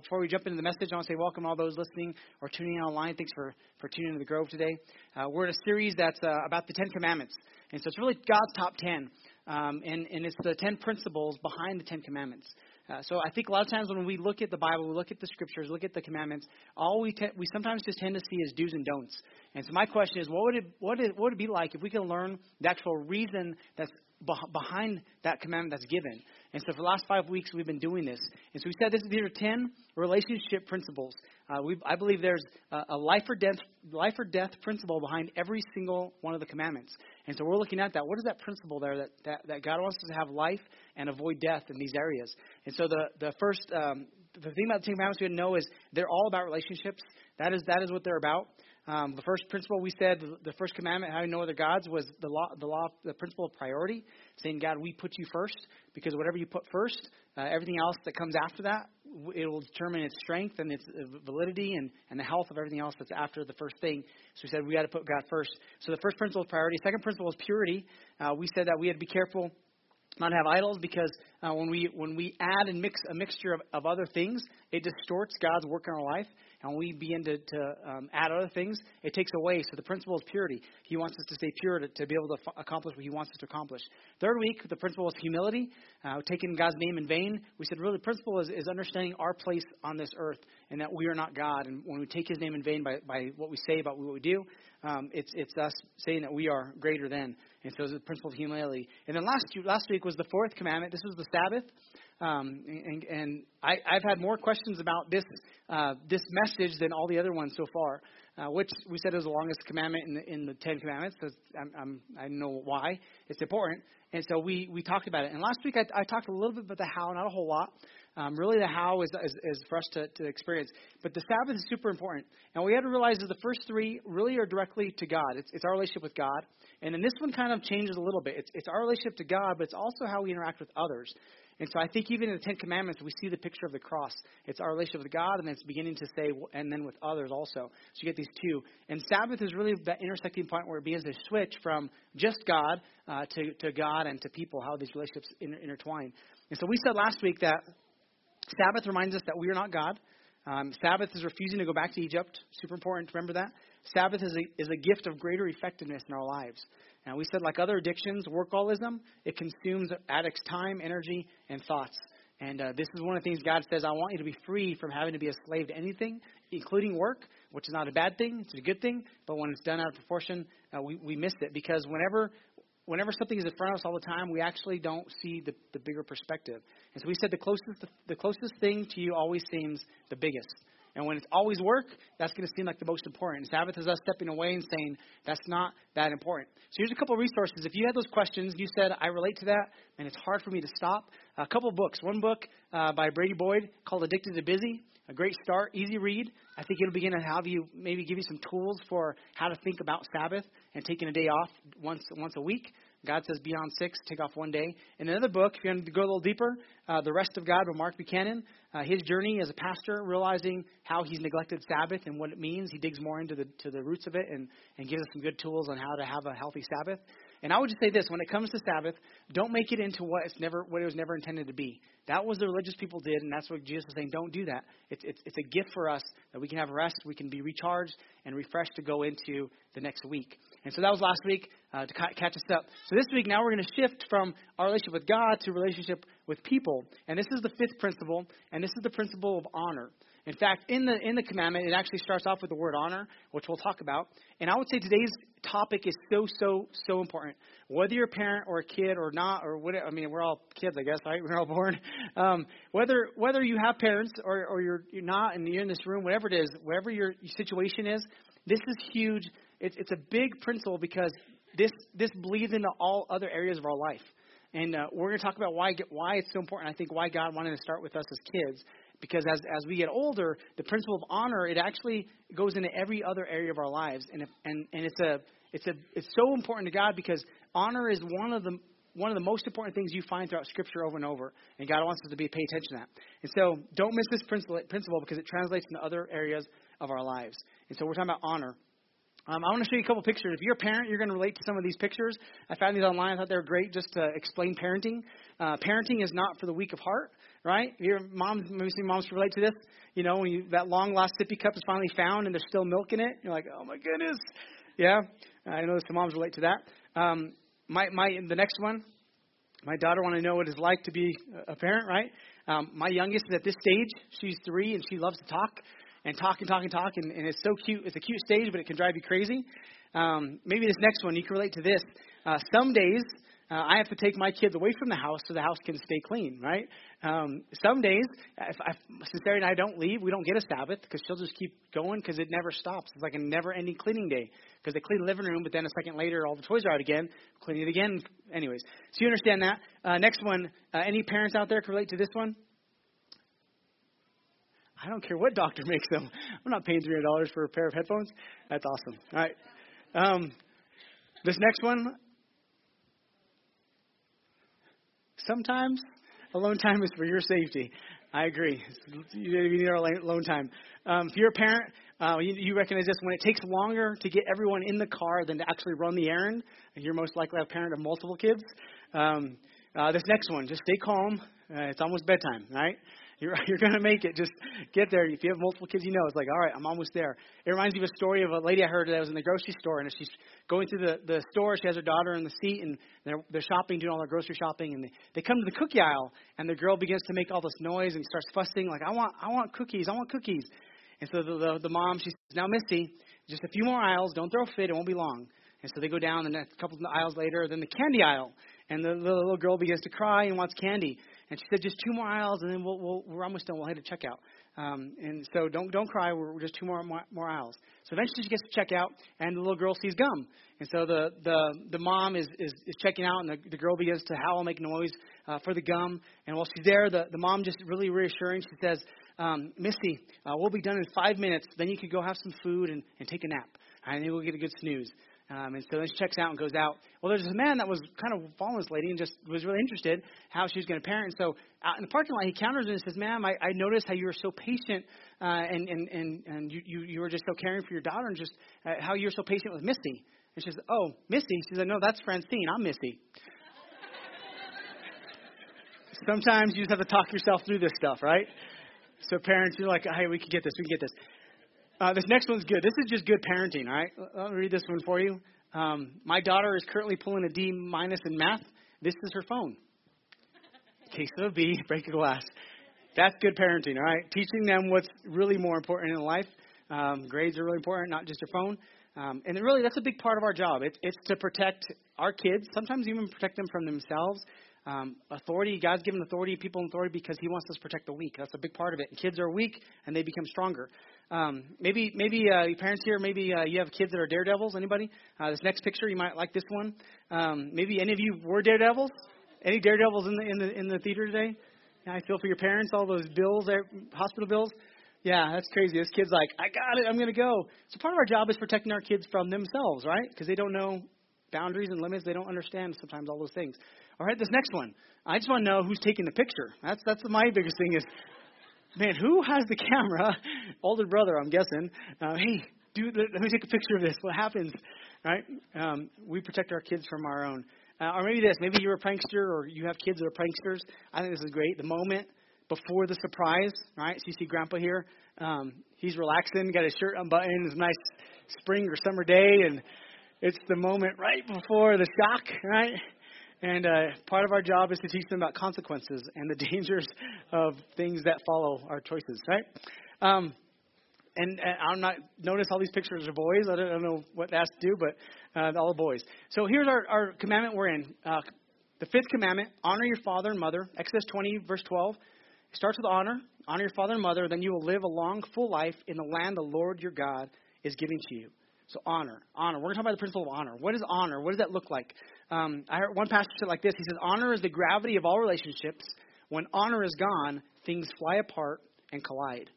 Before we jump into the message, I want to say welcome all those listening or tuning in online. Thanks for tuning into The Grove today. We're in a series that's about the Ten Commandments. And so it's really God's top 10. And it's the 10 principles behind the Ten Commandments. So I think a lot of times when we look at the Bible, we look at the scriptures, look at the commandments, all we sometimes just tend to see is do's and don'ts. And so my question is, what would it be like if we could learn the actual reason that's behind that commandment that's given? And so for the last 5 weeks, we've been doing this. And so we said these are 10 relationship principles. I believe there's a life or death principle behind every single one of the commandments. And so we're looking at that. What is that principle there that God wants us to have life and avoid death in these areas? And so the first the thing about the Ten Commandments we had to know is they're all about relationships. That is what they're about. The first principle we said, the first commandment, having no other gods, was the law, the principle of priority, saying, God, we put you first, because whatever you put first, everything else that comes after that, it will determine its strength and its validity and the health of everything else that's after the first thing. So we said we got to put God first. So the first principle is priority. Second principle is purity. We said that we had to be careful not to have idols, because when we add and mix a mixture of other things, it distorts God's work in our life. And we begin to add other things, it takes away. So the principle is purity. He wants us to stay pure to be able to accomplish what he wants us to accomplish. Third week, the principle is humility, taking God's name in vain. We said really the principle is understanding our place on this earth and that we are not God. And when we take his name in vain by what we say about what we do, it's us saying that we are greater than. And so it's the principle of humility. And then last week was the fourth commandment. This was the Sabbath. I've had more questions about this message than all the other ones so far, which we said is the longest commandment in the Ten Commandments. So I know why. It's important. And so we talked about it. And last week I talked a little bit about the how, not a whole lot. Really the how is for us to experience. But the Sabbath is super important. And what we had to realize is the first three really are directly to God. It's our relationship with God. And then this one kind of changes a little bit. It's our relationship to God, but it's also how we interact with others. And so I think even in the Ten Commandments, we see the picture of the cross. It's our relationship with God, and it's beginning to say, and then with others also. So you get these two. And Sabbath is really that intersecting point where it begins to switch from just God to God and to people, how these relationships intertwine. And so we said last week that Sabbath reminds us that we are not God. Sabbath is refusing to go back to Egypt. Super important to remember that. Sabbath is a gift of greater effectiveness in our lives. And we said, like other addictions, workaholism, it consumes addicts' time, energy, and thoughts. And this is one of the things God says, I want you to be free from having to be a slave to anything, including work, which is not a bad thing. It's a good thing. But when it's done out of proportion, we miss it. Because whenever something is in front of us all the time, we actually don't see the bigger perspective. And so we said the closest thing to you always seems the biggest. And when it's always work, that's going to seem like the most important. Sabbath is us stepping away and saying, that's not that important. So here's a couple of resources. If you had those questions, you said, I relate to that, and it's hard for me to stop. A couple of books. One book by Brady Boyd called Addicted to Busy. A great start, easy read. I think it'll begin to have you maybe give you some tools for how to think about Sabbath and taking a day off once a week. God says beyond 6, take off one day. And another book, if you want to go a little deeper, The Rest of God by Mark Buchanan. His journey as a pastor, realizing how he's neglected Sabbath and what it means. He digs more into the roots of it and gives us some good tools on how to have a healthy Sabbath. And I would just say this, when it comes to Sabbath, don't make it into what it was never intended to be. That was the religious people did, and that's what Jesus was saying, don't do that. It's a gift for us that we can have rest, we can be recharged and refreshed to go into the next week. And so that was last week to catch us up. So this week, now we're going to shift from our relationship with God to relationship with people. And this is the fifth principle, and this is the principle of honor. In fact, in the commandment, it actually starts off with the word honor, which we'll talk about. And I would say today's topic is so important. Whether you're a parent or a kid or not, or whatever, I mean, we're all kids, I guess, right? We're all born. Whether you have parents or you're not, and you're in this room, whatever it is, whatever your situation is, this is huge. It's a big principle because this bleeds into all other areas of our life. And we're going to talk about why it's so important. I think why God wanted to start with us as kids. Because as we get older, the principle of honor, it actually goes into every other area of our lives, and it's so important to God because honor is one of the most important things you find throughout Scripture over and over, and God wants us to pay attention to that. And so don't miss this principle because it translates into other areas of our lives. And so we're talking about honor. I want to show you a couple pictures. If you're a parent, you're going to relate to some of these pictures. I found these online. I thought they were great just to explain parenting. Parenting is not for the weak of heart. right? Your moms, mostly moms relate to this. You know, when that long lost sippy cup is finally found and there's still milk in it. You're like, oh my goodness. Yeah. I know some moms relate to that. The next one, my daughter want to know what it's like to be a parent, right? My youngest is at this stage. She's 3 and she loves to talk. And it's so cute. It's a cute stage, but it can drive you crazy. Maybe this next one, you can relate to this. Some days I have to take my kids away from the house so the house can stay clean, right? Some days, since Sarah and I don't leave, we don't get a Sabbath because she'll just keep going because it never stops. It's like a never-ending cleaning day because they clean the living room, but then a second later, all the toys are out again, clean it again. Anyways, so you understand that. Next one, any parents out there can relate to this one? I don't care what doctor makes them. I'm not paying $300 for a pair of headphones. That's awesome. All right. This next one. Sometimes alone time is for your safety. I agree. You need our alone time. If you're a parent, you recognize this. When it takes longer to get everyone in the car than to actually run the errand, you're most likely a parent of multiple kids. This next one, just stay calm. It's almost bedtime, right? You're going to make it. Just get there. If you have multiple kids, you know, it's like, all right, I'm almost there. It reminds me of a story of a lady I heard that was in the grocery store. And she's going through the store. She has her daughter in the seat. And they're shopping, doing all their grocery shopping. And they come to the cookie aisle. And the girl begins to make all this noise and starts fussing. Like, I want cookies. And so the mom, she says, now, Missy, just a few more aisles. Don't throw a fit. It won't be long. And so they go down and a couple of aisles later, then the candy aisle. And the little girl begins to cry and wants candy. And she said, just 2 more aisles, and then we're almost done. We'll head to checkout. And so don't cry. We're just 2 more aisles. So eventually she gets to checkout, and the little girl sees gum. And so the mom is checking out, and the girl begins to howl, make noise for the gum. And while she's there, the mom just really reassuring. She says, Missy, we'll be done in 5 minutes. Then you can go have some food and take a nap. And then we'll get a good snooze. And so then she checks out and goes out. Well, there's this man that was kind of following this lady and just was really interested how she was going to parent. And so out in the parking lot, he counters her and says, ma'am, I noticed how you were so patient and you were just so caring for your daughter and just how you were so patient with Missy. And she says, oh, Missy? She said, no, that's Francine. I'm Missy. Sometimes you just have to talk yourself through this stuff, right? So parents, you're like, hey, we can get this. This next one's good. This is just good parenting, all right? I'll read this one for you. My daughter is currently pulling a D- in math. This is her phone. Case of a B, break a glass. That's good parenting, all right? Teaching them what's really more important in life. Grades are really important, not just your phone. And really, that's a big part of our job. It's to protect our kids, sometimes even protect them from themselves. Authority, God's given authority, people in authority, because he wants us to protect the weak. That's a big part of it. And kids are weak, and they become stronger. Maybe parents here, maybe you have kids that are daredevils. Anybody? This next picture, you might like this one. Maybe any of you were daredevils? Any daredevils in the theater today? Yeah, I feel for your parents, all those bills, hospital bills. Yeah, that's crazy. This kid's like, I got it, I'm going to go. So part of our job is protecting our kids from themselves, right? Because they don't know boundaries and limits. They don't understand sometimes all those things. All right, this next one. I just want to know who's taking the picture. That's my biggest thing is, man, who has the camera? Older brother, I'm guessing. Hey, dude, let me take a picture of this. What happens, right? We protect our kids from our own. Or maybe this. Maybe you're a prankster or you have kids that are pranksters. I think this is great. The moment before the surprise, right? So you see Grandpa here. He's relaxing, got his shirt unbuttoned. It's a nice spring or summer day, and it's the moment right before the shock, right? And part of our job is to teach them about consequences and the dangers of things that follow our choices, right? Notice all these pictures are boys. I don't know what that's to do, but all boys. So here's our commandment we're in. The 5th commandment, honor your father and mother. Exodus 20, verse 12. It starts with honor your father and mother, then you will live a long, full life in the land the Lord your God is giving to you. So honor. We're going to talk about the principle of honor. What is honor? What does that look like? I heard one pastor said it like this. He says, honor is the gravity of all relationships. When honor is gone, things fly apart and collide.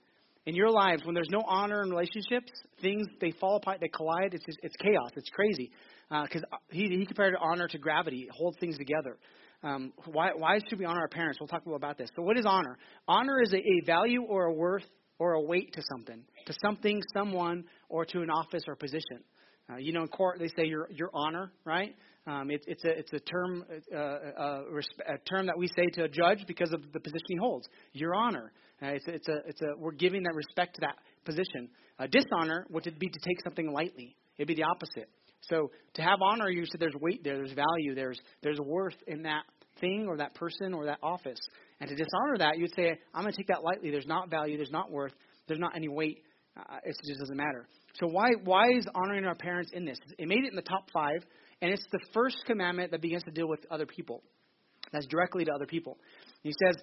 In your lives, when there's no honor in relationships, things, they fall apart, they collide. It's chaos. It's crazy. Because he compared honor to gravity. It holds things together. Why should we honor our parents? We'll talk more about this. So what is honor? Honor is a value or a worth or a weight to something, someone, or to an office or position. You know, in court, they say your honor, right? It's a term term that we say to a judge because of the position he holds. Your honor. We're giving that respect to that position. Dishonor would be to take something lightly. It'd be the opposite. So to have honor, you said there's weight there, there's value, there's worth in that thing or that person or that office. And to dishonor that, you'd say, I'm going to take that lightly. There's not value. There's not worth. There's not any weight. It just doesn't matter. So why is honoring our parents in this? It made it in the top 5, and it's the first commandment that begins to deal with other people. That's directly to other people. He says,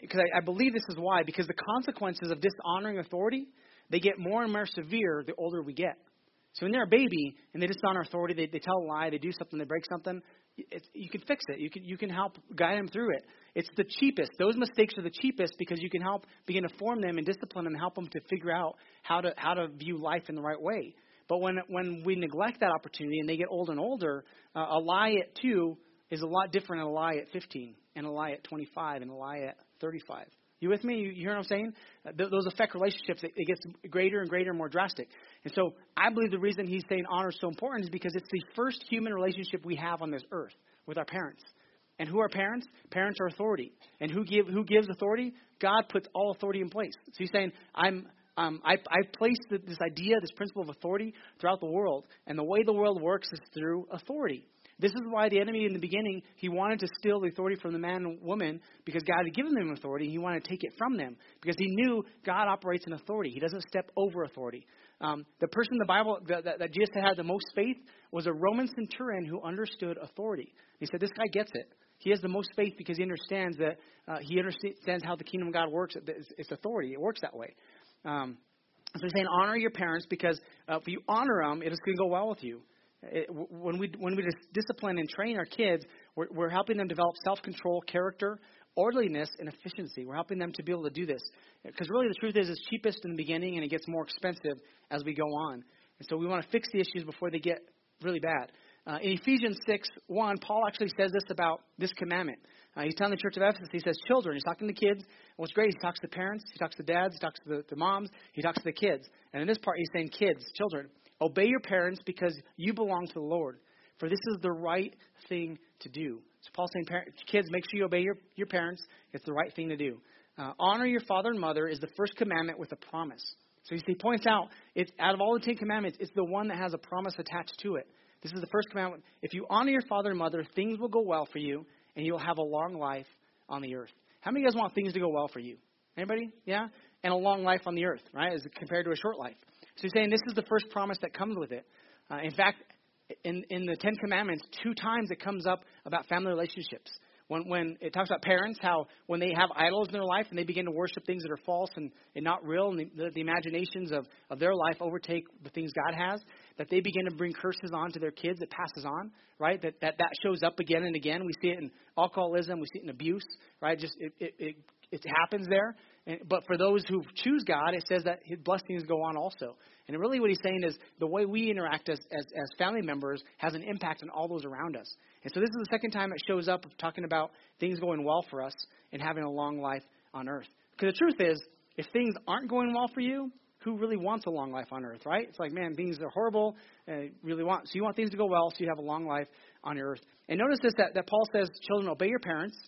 because I believe this is why, because the consequences of dishonoring authority, they get more and more severe the older we get. So when they're a baby and they dishonor authority, they tell a lie, they do something, they break something, you can fix it. You can help guide them through it. It's the cheapest. Those mistakes are the cheapest because you can help begin to form them and discipline them and help them to figure out how to view life in the right way. But when we neglect that opportunity and they get older and older, a lie at 2 is a lot different than a lie at 15 and a lie at 25 and a lie at 35. You with me? You hear what I'm saying? Those affect relationships. It gets greater and greater and more drastic. And so I believe the reason he's saying honor is so important is because it's the first human relationship we have on this earth with our parents. And who are parents? Parents are authority. And who gives authority? God puts all authority in place. So he's saying, I've placed this idea, this principle of authority throughout the world. And the way the world works is through authority. This is why the enemy in the beginning, he wanted to steal the authority from the man and woman because God had given them authority. And he wanted to take it from them because he knew God operates in authority. He doesn't step over authority. The person in the Bible that Jesus had the most faith was a Roman centurion who understood authority. He said, this guy gets it. He has the most faith because he understands that he understands how the kingdom of God works. It's authority. It works that way. So he's saying honor your parents because if you honor them, it's going to go well with you. When we discipline and train our kids, we're helping them develop self-control, character, orderliness, and efficiency. We're helping them to be able to do this. Because really the truth is it's cheapest in the beginning and it gets more expensive as we go on. And so we want to fix the issues before they get really bad. In Ephesians 6:1, Paul actually says this about this commandment. He's telling the church of Ephesus, he says, children, he's talking to kids. What's great is he talks to parents, he talks to dads, he talks to the moms, he talks to the kids. And in this part, he's saying kids, children. Obey your parents because you belong to the Lord, for this is the right thing to do. So Paul's saying, kids, make sure you obey your parents. It's the right thing to do. Honor your father and mother is the first commandment with a promise. So he points out, it's out of all the 10 commandments, it's the one that has a promise attached to it. This is the first commandment. If you honor your father and mother, things will go well for you, and you'll have a long life on the earth. How many of you guys want things to go well for you? Anybody? Yeah? And a long life on the earth, right, as compared to a short life. So he's saying this is the first promise that comes with it. In fact, in the Ten Commandments, 2 times it comes up about family relationships. When it talks about parents, how when they have idols in their life and they begin to worship things that are false and not real, and the imaginations of their life overtake the things God has, that they begin to bring curses onto their kids. It passes on, right? That shows up again and again. We see it in alcoholism. We see it in abuse, right? Just it happens there. But for those who choose God, it says that his blessings go on also. And really what he's saying is the way we interact as family members has an impact on all those around us. And so this is the second time it shows up talking about things going well for us and having a long life on earth. Because the truth is, if things aren't going well for you, who really wants a long life on earth, right? It's like, man, things are horrible. So you want things to go well so you have a long life on earth. And notice this, that Paul says, children, obey your parents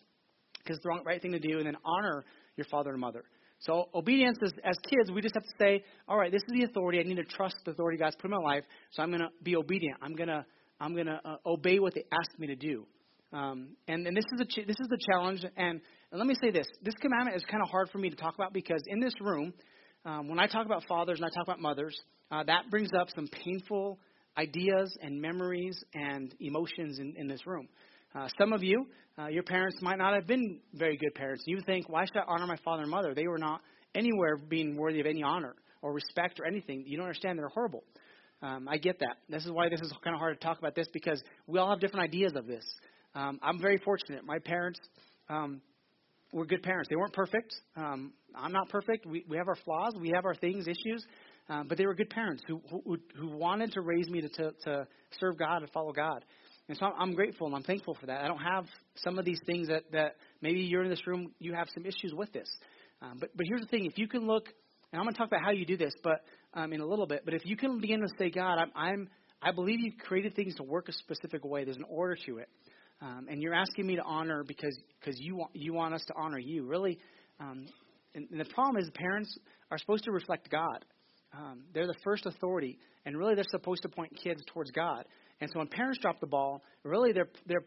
because it's the right thing to do, and then honor your father and mother. So obedience is, as kids, we just have to say, all right, this is the authority. I need to trust the authority God's put in my life. So I'm going to be obedient. I'm going to obey what they asked me to do. And this is the challenge. And let me say this. This commandment is kind of hard for me to talk about because in this room, when I talk about fathers and I talk about mothers, that brings up some painful ideas and memories and emotions in this room. Some of you, your parents might not have been very good parents. You think, why should I honor my father and mother? They were not anywhere being worthy of any honor or respect or anything. You don't understand. They're horrible. I get that. This is why this is kind of hard to talk about this because we all have different ideas of this. I'm very fortunate. My parents were good parents. They weren't perfect. I'm not perfect. We have our flaws. We have our things, issues. But they were good parents who wanted to raise me to serve God and follow God. And so I'm grateful and I'm thankful for that. I don't have some of these things that maybe you're in this room, you have some issues with this. But here's the thing. If you can look, and I'm going to talk about how you do this but in a little bit, but if you can begin to say, God, I'm, I'm I believe you've created things to work a specific way. There's an order to it. And you're asking me to honor because you want us to honor you. Really, and the problem is parents are supposed to reflect God. They're the first authority, and really they're supposed to point kids towards God. And so when parents drop the ball, really they're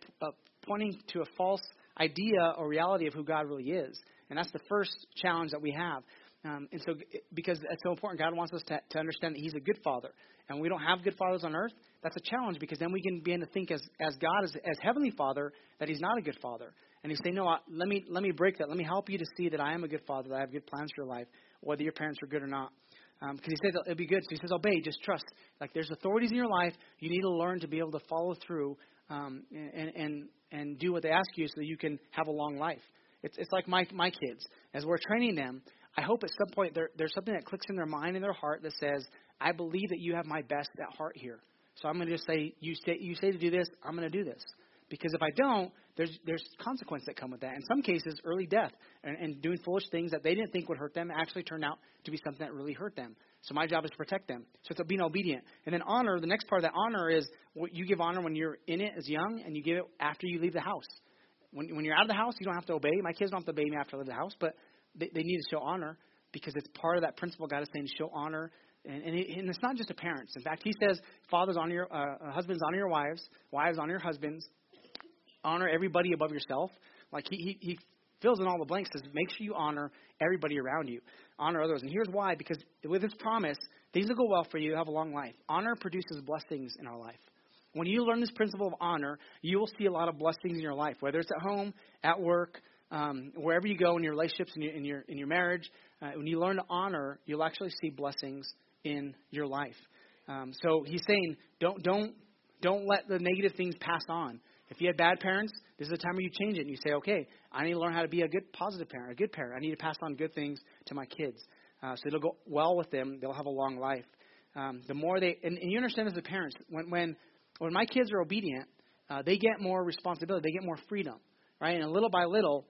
pointing to a false idea or reality of who God really is. And that's the first challenge that we have. And so because it's so important, God wants us to understand that he's a good father. And we don't have good fathers on earth. That's a challenge because then we can begin to think as God, as Heavenly Father, that he's not a good father. And he's saying, no, let me break that. Let me help you to see that I am a good father, that I have good plans for your life, whether your parents were good or not. Because he says it'll be good. So he says, obey, just trust. Like there's authorities in your life. You need to learn to be able to follow through and do what they ask you so that you can have a long life. It's like my kids. As we're training them, I hope at some point there's something that clicks in their mind and their heart that says, I believe that you have my best at heart here. So I'm going to just say, you say to do this, I'm going to do this. Because if I don't, there's consequences that come with that. In some cases, early death and doing foolish things that they didn't think would hurt them actually turned out to be something that really hurt them. So my job is to protect them. So it's being obedient. And then honor, the next part of that honor is what you give honor when you're in it as young and you give it after you leave the house. When you're out of the house, you don't have to obey. My kids don't have to obey me after I leave the house, but they need to show honor because it's part of that principle God is saying to show honor. And it's not just to parents. In fact, he says, fathers, honor your husbands, honor your wives, wives, honor your husbands, honor everybody above yourself. Like he fills in all the blanks, says, make sure you honor everybody around you. Honor others. And here's why, because with his promise, things will go well for you. You'll have a long life. Honor produces blessings in our life. When you learn this principle of honor, you will see a lot of blessings in your life, whether it's at home, at work, wherever you go in your relationships, in your marriage. When you learn to honor, you'll actually see blessings in your life. So he's saying, don't let the negative things pass on. If you had bad parents, this is the time where you change it and you say, okay, I need to learn how to be a good, positive parent, a good parent. I need to pass on good things to my kids. So it'll go well with them. They'll have a long life. The more they, and you understand as a parent, when my kids are obedient, they get more responsibility. They get more freedom, right? And little by little,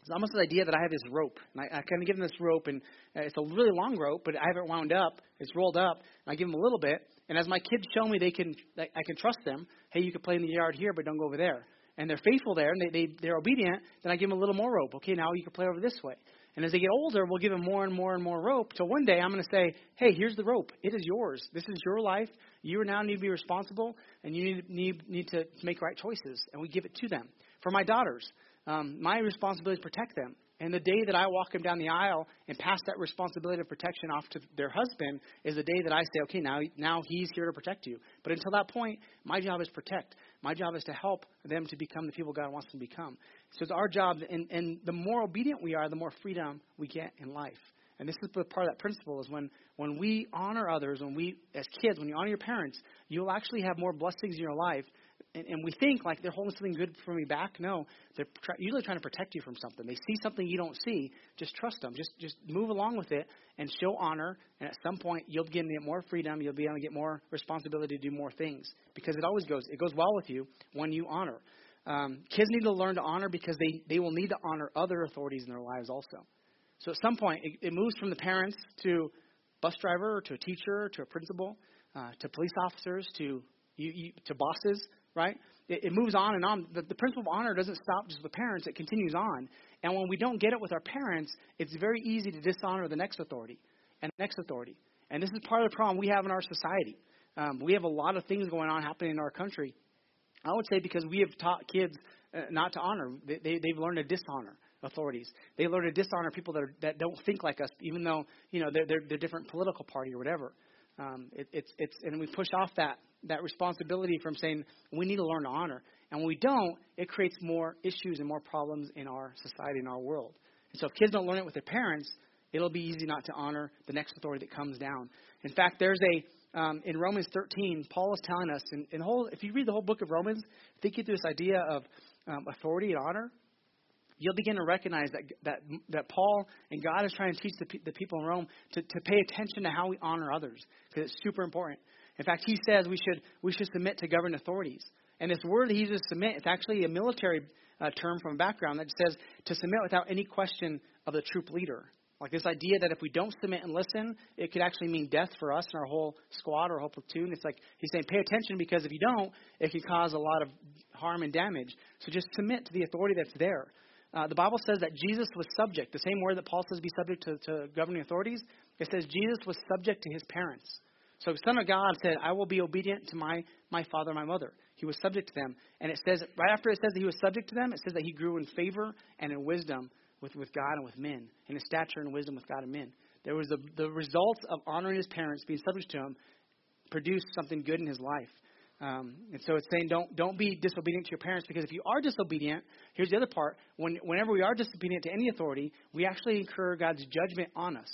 it's almost this idea that I have this rope. And I kind of give them this rope, and it's a really long rope, but I have it wound up. It's rolled up, and I give them a little bit. And as my kids show me, I can trust them. Hey, you can play in the yard here, but don't go over there. And they're faithful there, and they're obedient. Then I give them a little more rope. Okay, now you can play over this way. And as they get older, we'll give them more and more and more rope. So one day I'm going to say, hey, here's the rope. It is yours. This is your life. You now need to be responsible, and you need to make right choices. And we give it to them. For my daughters, my responsibility is to protect them. And the day that I walk them down the aisle and pass that responsibility of protection off to their husband is the day that I say, okay, now he's here to protect you. But until that point, my job is protect. My job is to help them to become the people God wants them to become. So it's our job, and the more obedient we are, the more freedom we get in life. And this is part of that principle is when we honor others, as kids, when you honor your parents, you'll actually have more blessings in your life. And we think like they're holding something good from me back. No, they're usually trying to protect you from something. They see something you don't see. Just trust them. Just move along with it and show honor. And at some point, you'll begin to get more freedom. You'll be able to get more responsibility to do more things because it goes well with you when you honor. Kids need to learn to honor because they will need to honor other authorities in their lives also. So at some point, it moves from the parents to bus driver, to a teacher, to a principal, to police officers, to bosses. Right? It moves on and on. The principle of honor doesn't stop just with parents. It continues on. And when we don't get it with our parents, it's very easy to dishonor the next authority and the next authority. And this is part of the problem we have in our society. We have a lot of things going on happening in our country. I would say because we have taught kids not to honor. They've learned to dishonor authorities. They learn to dishonor people that don't think like us, even though, you know, they're different political party or whatever. And we push off that responsibility from saying we need to learn to honor. And when we don't, it creates more issues and more problems in our society, in our world. And so if kids don't learn it with their parents, it'll be easy not to honor the next authority that comes down. In fact, there's in Romans 13, Paul is telling us, if you read the whole book of Romans, think you through this idea of authority and honor, you'll begin to recognize that Paul and God is trying to teach the people in Rome to pay attention to how we honor others, because it's super important. In fact, he says we should submit to governing authorities. And this word he uses, submit, it's actually a military term from a background that says to submit without any question of the troop leader. Like this idea that if we don't submit and listen, it could actually mean death for us and our whole squad or whole platoon. It's like he's saying, pay attention, because if you don't, it can cause a lot of harm and damage. So just submit to the authority that's there. The Bible says that Jesus was subject. The same word that Paul says be subject to governing authorities, it says Jesus was subject to his parents. So the Son of God said, I will be obedient to my father, my mother. He was subject to them. And it says, right after it says that he was subject to them, it says that he grew in favor and in wisdom with God and with men, and in stature and wisdom with God and men. There was the results of honoring his parents, being subject to him, produced something good in his life. And so it's saying don't be disobedient to your parents, because if you are disobedient, here's the other part. Whenever we are disobedient to any authority, we actually incur God's judgment on us.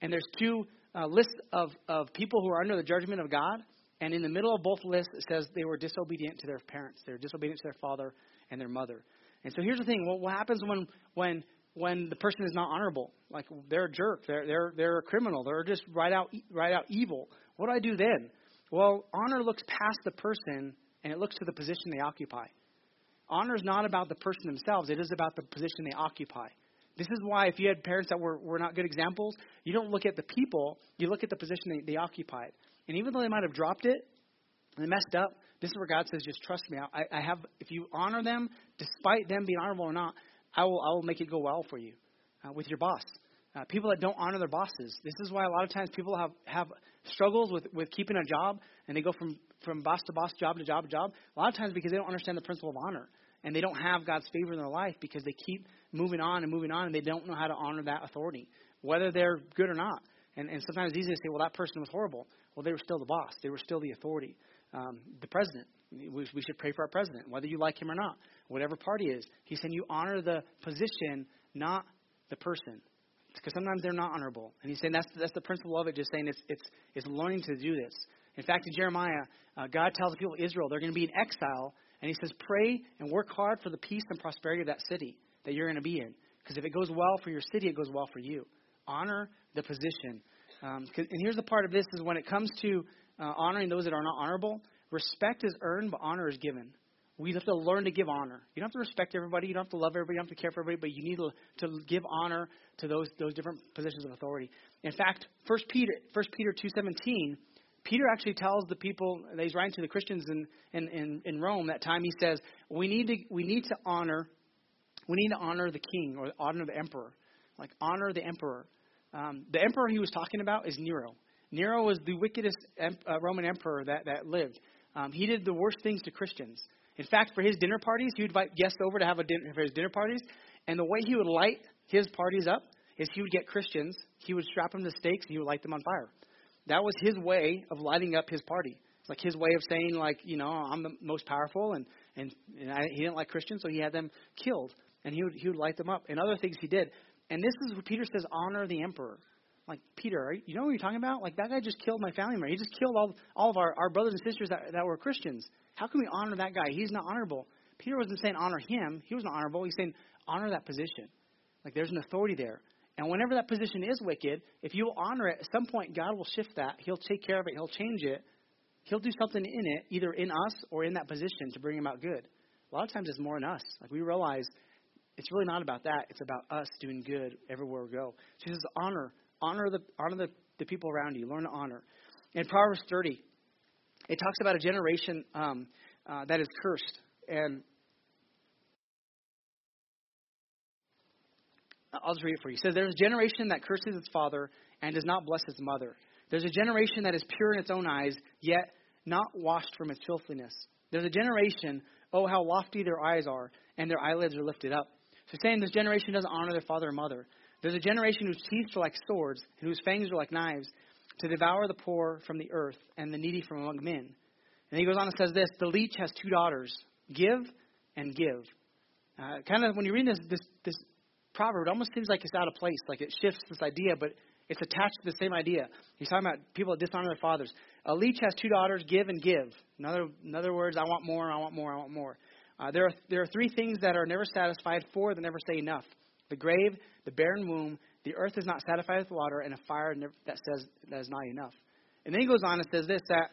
And there's two lists of people who are under the judgment of God. And in the middle of both lists, it says they were disobedient to their parents. They were disobedient to their father and their mother. And so here's the thing. What happens when the person is not honorable? Like, they're a jerk. They're a criminal. They're just right out evil. What do I do then? Well, honor looks past the person, and it looks to the position they occupy. Honor is not about the person themselves. It is about the position they occupy. This is why if you had parents that were not good examples, you don't look at the people. You look at the position they occupied. And even though they might have dropped it and they messed up, this is where God says, just trust me. I have. If you honor them, despite them being honorable or not, I will make it go well for you with your boss. People that don't honor their bosses. This is why a lot of times people have struggles with keeping a job, and they go from boss to boss, job to job to job. A lot of times because they don't understand the principle of honor, and they don't have God's favor in their life because they keep moving on, and they don't know how to honor that authority, whether they're good or not. And sometimes it's easy to say, well, that person was horrible. Well, they were still the boss. They were still the authority. The president. We should pray for our president, whether you like him or not, whatever party is. He's saying you honor the position, not the person, because sometimes they're not honorable. And he's saying that's the principle of it, just saying it's learning to do this. In fact, in Jeremiah, God tells the people of Israel they're going to be in exile, and he says, pray and work hard for the peace and prosperity of that city that you're going to be in, because if it goes well for your city, it goes well for you. Honor the position. And here's the part of this is when it comes to honoring those that are not honorable, respect is earned, but honor is given. We have to learn to give honor. You don't have to respect everybody. You don't have to love everybody. You don't have to care for everybody. But you need to give honor to those different positions of authority. In fact, 1 Peter 2:17, Peter actually tells the people that he's writing to, the Christians in Rome that time. He says we need to honor the king, or honor the emperor. Like, honor the emperor. The emperor he was talking about is Nero. Nero was the wickedest Roman emperor that lived. He did the worst things to Christians. In fact, for his dinner parties, he would invite guests over to have for his dinner parties. And the way he would light his parties up is he would get Christians, he would strap them to stakes, and he would light them on fire. That was his way of lighting up his party. It's like his way of saying, like, you know, I'm the most powerful, and he didn't like Christians, so he had them killed, and he would light them up. And other things he did. And this is what Peter says, honor the emperor. Like, Peter, you know what you're talking about? Like, that guy just killed my family member. He just killed all of our brothers and sisters that were Christians. How can we honor that guy? He's not honorable. Peter wasn't saying honor him. He wasn't honorable. He's saying honor that position. Like, there's an authority there. And whenever that position is wicked, if you honor it, at some point God will shift that. He'll take care of it. He'll change it. He'll do something in it, either in us or in that position, to bring about good. A lot of times it's more in us. Like, we realize it's really not about that. It's about us doing good everywhere we go. So he says honor the people around you. Learn to honor. In Proverbs 30, it talks about a generation that is cursed. And I'll just read it for you. It says, there's a generation that curses its father and does not bless its mother. There's a generation that is pure in its own eyes, yet not washed from its filthiness. There's a generation, oh, how lofty their eyes are, and their eyelids are lifted up. So saying this generation doesn't honor their father and mother. There's a generation whose teeth are like swords and whose fangs are like knives, to devour the poor from the earth and the needy from among men. And he goes on and says this, the leech has two daughters, give and give. Kind of when you read this proverb, it almost seems like it's out of place, like it shifts this idea, but it's attached to the same idea. He's talking about people that dishonor their fathers. A leech has two daughters, give and give. In other words, I want more, I want more, I want more. There are three things that are never satisfied, four that never say enough. The grave, the barren womb, the earth is not satisfied with water, and a fire that says that is not enough. And then he goes on and says this, that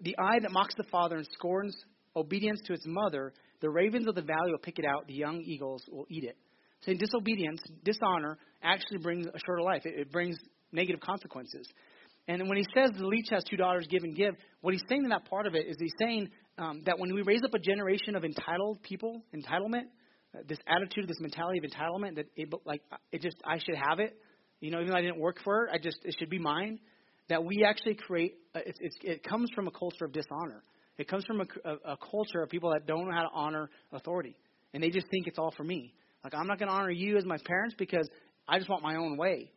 the eye that mocks the father and scorns obedience to its mother, the ravens of the valley will pick it out, the young eagles will eat it. Saying disobedience, dishonor, actually brings a shorter life. It brings negative consequences. And when he says the leech has $2, give and give, what he's saying in that part of it is he's saying that when we raise up a generation of entitled people, entitlement, this attitude, this mentality of entitlement, that I should have it, even though I didn't work for it, it should be mine. That we actually create, it comes from a culture of dishonor. It comes from a culture of people that don't know how to honor authority. And they just think it's all for me. Like, I'm not going to honor you as my parents because I just want my own way.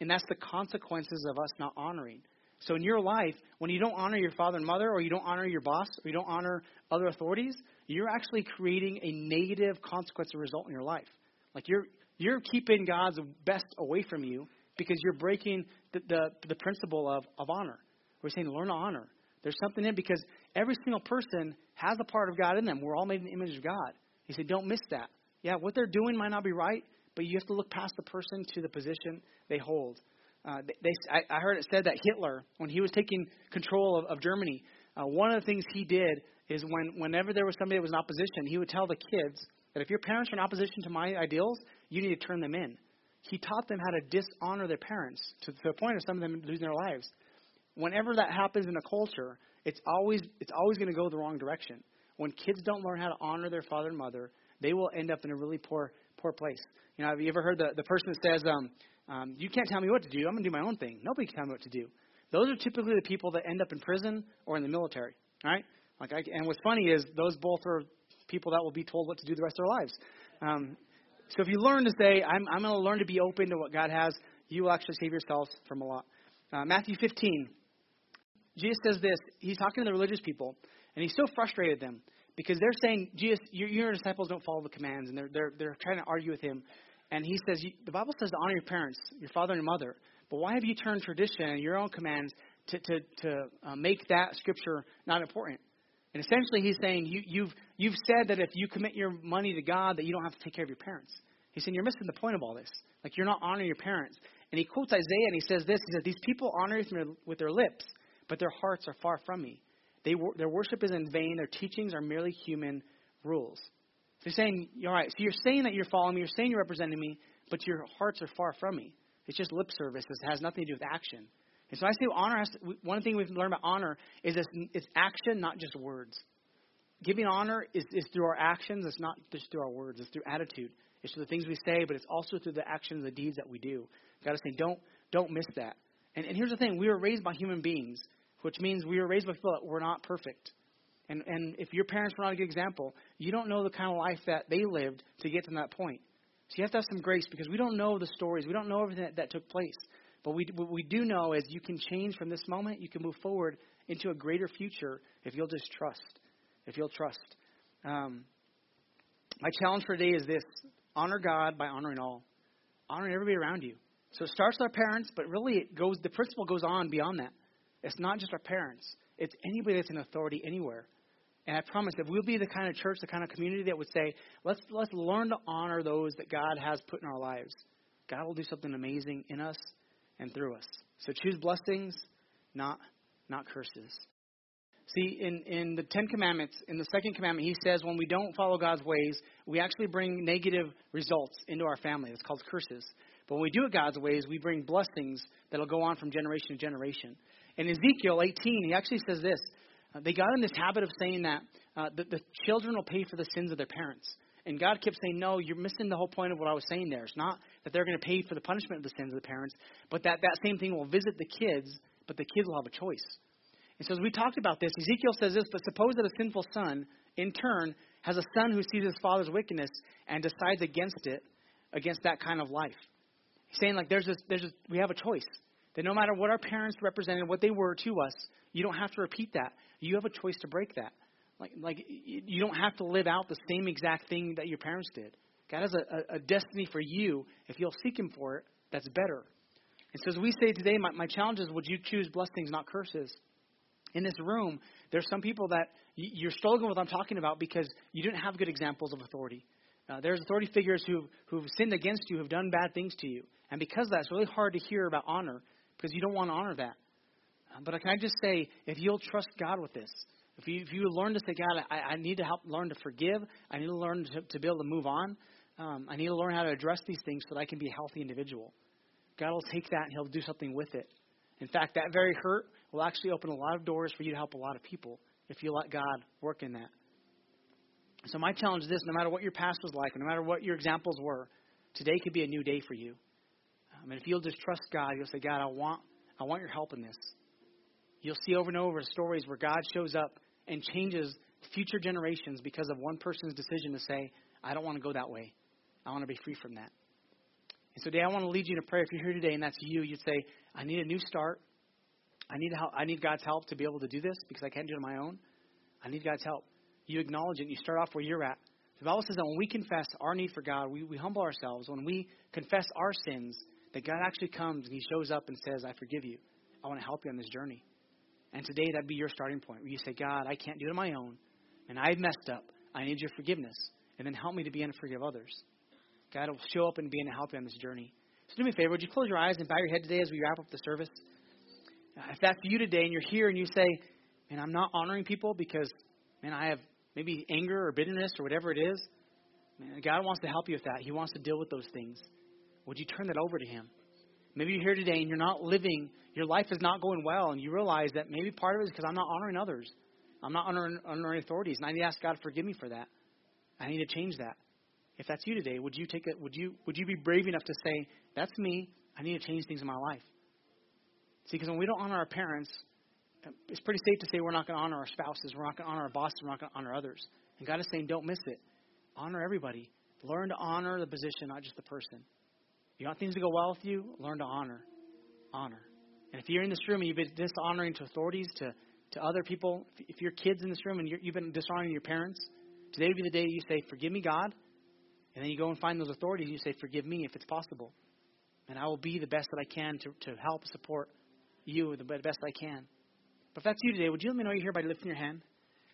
And that's the consequences of us not honoring. So in your life, when you don't honor your father and mother, or you don't honor your boss, or you don't honor other authorities, you're actually creating a negative consequence or result in your life. Like, you're keeping God's best away from you because you're breaking the principle of honor. We're saying learn to honor. There's something in, because every single person has a part of God in them. We're all made in the image of God. He said, don't miss that. Yeah, what they're doing might not be right, but you have to look past the person to the position they hold. I heard it said that Hitler, when he was taking control of Germany, one of the things he did is whenever there was somebody that was in opposition, he would tell the kids that if your parents are in opposition to my ideals, you need to turn them in. He taught them how to dishonor their parents to the point of some of them losing their lives. Whenever that happens in a culture, it's always going to go the wrong direction. When kids don't learn how to honor their father and mother, they will end up in a really poor place. Have you ever heard the person that says, you can't tell me what to do. I'm going to do my own thing. Nobody can tell me what to do. Those are typically the people that end up in prison or in the military, right? And what's funny is those both are people that will be told what to do the rest of their lives. So if you learn to say, I'm going to learn to be open to what God has, you will actually save yourselves from a lot. Matthew 15, Jesus says this. He's talking to the religious people, and he's so frustrated them. Because they're saying, Jesus, your disciples don't follow the commands, and they're trying to argue with him. And he says, the Bible says to honor your parents, your father and your mother. But why have you turned tradition and your own commands to make that scripture not important? And essentially, he's saying you've said that if you commit your money to God, that you don't have to take care of your parents. He's saying you're missing the point of all this. Like, you're not honoring your parents. And he quotes Isaiah, and he says this. He says, these people honor me with their lips, but their hearts are far from me. Their worship is in vain. Their teachings are merely human rules. So you're saying, all right, so you're saying that you're following me. You're saying you're representing me, but your hearts are far from me. It's just lip service. It has nothing to do with action. And so I say honor one thing we've learned about honor is it's action, not just words. Giving honor is through our actions. It's not just through our words. It's through attitude. It's through the things we say, but it's also through the actions, the deeds that we do. We've got to say, don't miss that. And here's the thing. We were raised by human beings, which means we were raised by people that were not perfect. And if your parents were not a good example, you don't know the kind of life that they lived to get to that point. So you have to have some grace, because we don't know the stories. We don't know everything that took place. But what we do know is you can change from this moment. You can move forward into a greater future if you'll just trust. If you'll trust. My challenge for today is this. Honor God by honoring all. Honoring everybody around you. So it starts with our parents, but really the principle goes on beyond that. It's not just our parents. It's anybody that's in authority anywhere. And I promise that we'll be the kind of church, the kind of community that would say, let's learn to honor those that God has put in our lives. God will do something amazing in us and through us. So choose blessings, not curses. See, in the Ten Commandments, in the second commandment, he says when we don't follow God's ways, we actually bring negative results into our family. It's called curses. But when we do it God's ways, we bring blessings that will go on from generation to generation. In Ezekiel 18, he actually says this. They got in this habit of saying that the children will pay for the sins of their parents. And God kept saying, no, you're missing the whole point of what I was saying there. It's not that they're going to pay for the punishment of the sins of the parents, but that same thing will visit the kids, but the kids will have a choice. And so as we talked about this, Ezekiel says this, but suppose that a sinful son, in turn, has a son who sees his father's wickedness and decides against it, against that kind of life. He's saying, like, we have a choice. That no matter what our parents represented, what they were to us, you don't have to repeat that. You have a choice to break that. Like you don't have to live out the same exact thing that your parents did. God has a destiny for you. If you'll seek him for it, that's better. And so as we say today, my challenge is, would you choose blessings, not curses? In this room, there's some people that you're struggling with what I'm talking about because you didn't have good examples of authority. There's authority figures who've sinned against you, who've done bad things to you. And because of that, it's really hard to hear about honor, because you don't want to honor that. But can I just say, if you'll trust God with this, if you learn to say, God, I need to learn to forgive. I need to learn to be able to move on. I need to learn how to address these things so that I can be a healthy individual. God will take that and he'll do something with it. In fact, that very hurt will actually open a lot of doors for you to help a lot of people if you let God work in that. So my challenge is this: no matter what your past was like, no matter what your examples were, today could be a new day for you. And if you'll just trust God, you'll say, God, I want your help in this. You'll see over and over stories where God shows up and changes future generations because of one person's decision to say, I don't want to go that way. I want to be free from that. And so today I want to lead you in a prayer. If you're here today and that's you, you'd say, I need a new start. I need God's help to be able to do this because I can't do it on my own. I need God's help. You acknowledge it and you start off where you're at. The Bible says that when we confess our need for God, we humble ourselves. When we confess our sins, that God actually comes and he shows up and says, I forgive you. I want to help you on this journey. And today that'd be your starting point where you say, God, I can't do it on my own. And I messed up. I need your forgiveness. And then help me to begin to forgive others. God will show up and begin to help you on this journey. So do me a favor. Would you close your eyes and bow your head today as we wrap up the service? If that's you today and you're here and you say, man, I'm not honoring people because, man, I have maybe anger or bitterness or whatever it is. Man, God wants to help you with that. He wants to deal with those things. Would you turn that over to him? Maybe you're here today and you're not living, your life is not going well, and you realize that maybe part of it is because I'm not honoring others. I'm not honoring authorities, and I need to ask God to forgive me for that. I need to change that. If that's you today, would you take it? Would you be brave enough to say, that's me, I need to change things in my life? See, because when we don't honor our parents, it's pretty safe to say we're not going to honor our spouses, we're not going to honor our bosses, we're not going to honor others. And God is saying, don't miss it. Honor everybody. Learn to honor the position, not just the person. If you want things to go well with you, learn to honor. Honor. And if you're in this room and you've been dishonoring to authorities, to other people, if you're kids in this room and you've been dishonoring your parents, today would be the day you say, forgive me, God. And then you go and find those authorities and you say, forgive me if it's possible. And I will be the best that I can to help support you the best I can. But if that's you today, would you let me know you're here by lifting your hand?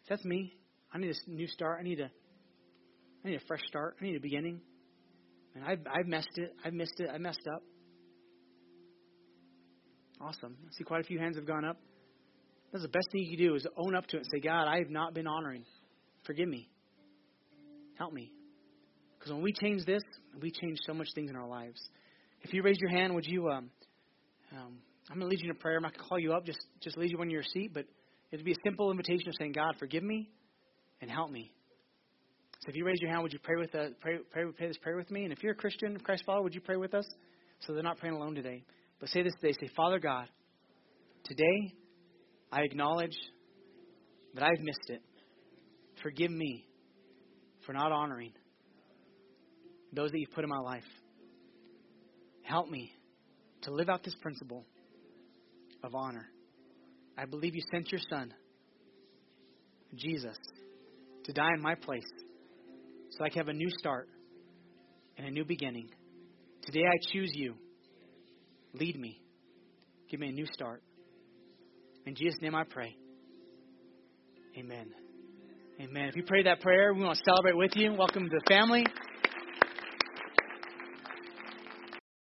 If that's me, I need a new start. I need a fresh start. I need a beginning. And I've messed it. I've missed it. I messed up. Awesome. I see quite a few hands have gone up. That's the best thing you can do is own up to it and say, God, I have not been honoring. Forgive me. Help me. Because when we change this, we change so much things in our lives. If you raise your hand, would you, I'm going to lead you in a prayer. I'm not going to call you up. Just lead you on your seat. But it would be a simple invitation of saying, God, forgive me and help me. So if you raise your hand, would you pray this prayer with me? And if you're a Christian, Christ follower, would you pray with us? So they're not praying alone today. But say this today. Say, Father God, today I acknowledge that I've missed it. Forgive me for not honoring those that you've put in my life. Help me to live out this principle of honor. I believe you sent your son, Jesus, to die in my place so I can have a new start and a new beginning. Today I choose you. Lead me. Give me a new start. In Jesus' name I pray. Amen. Amen. If you prayed that prayer, we want to celebrate with you. Welcome to the family.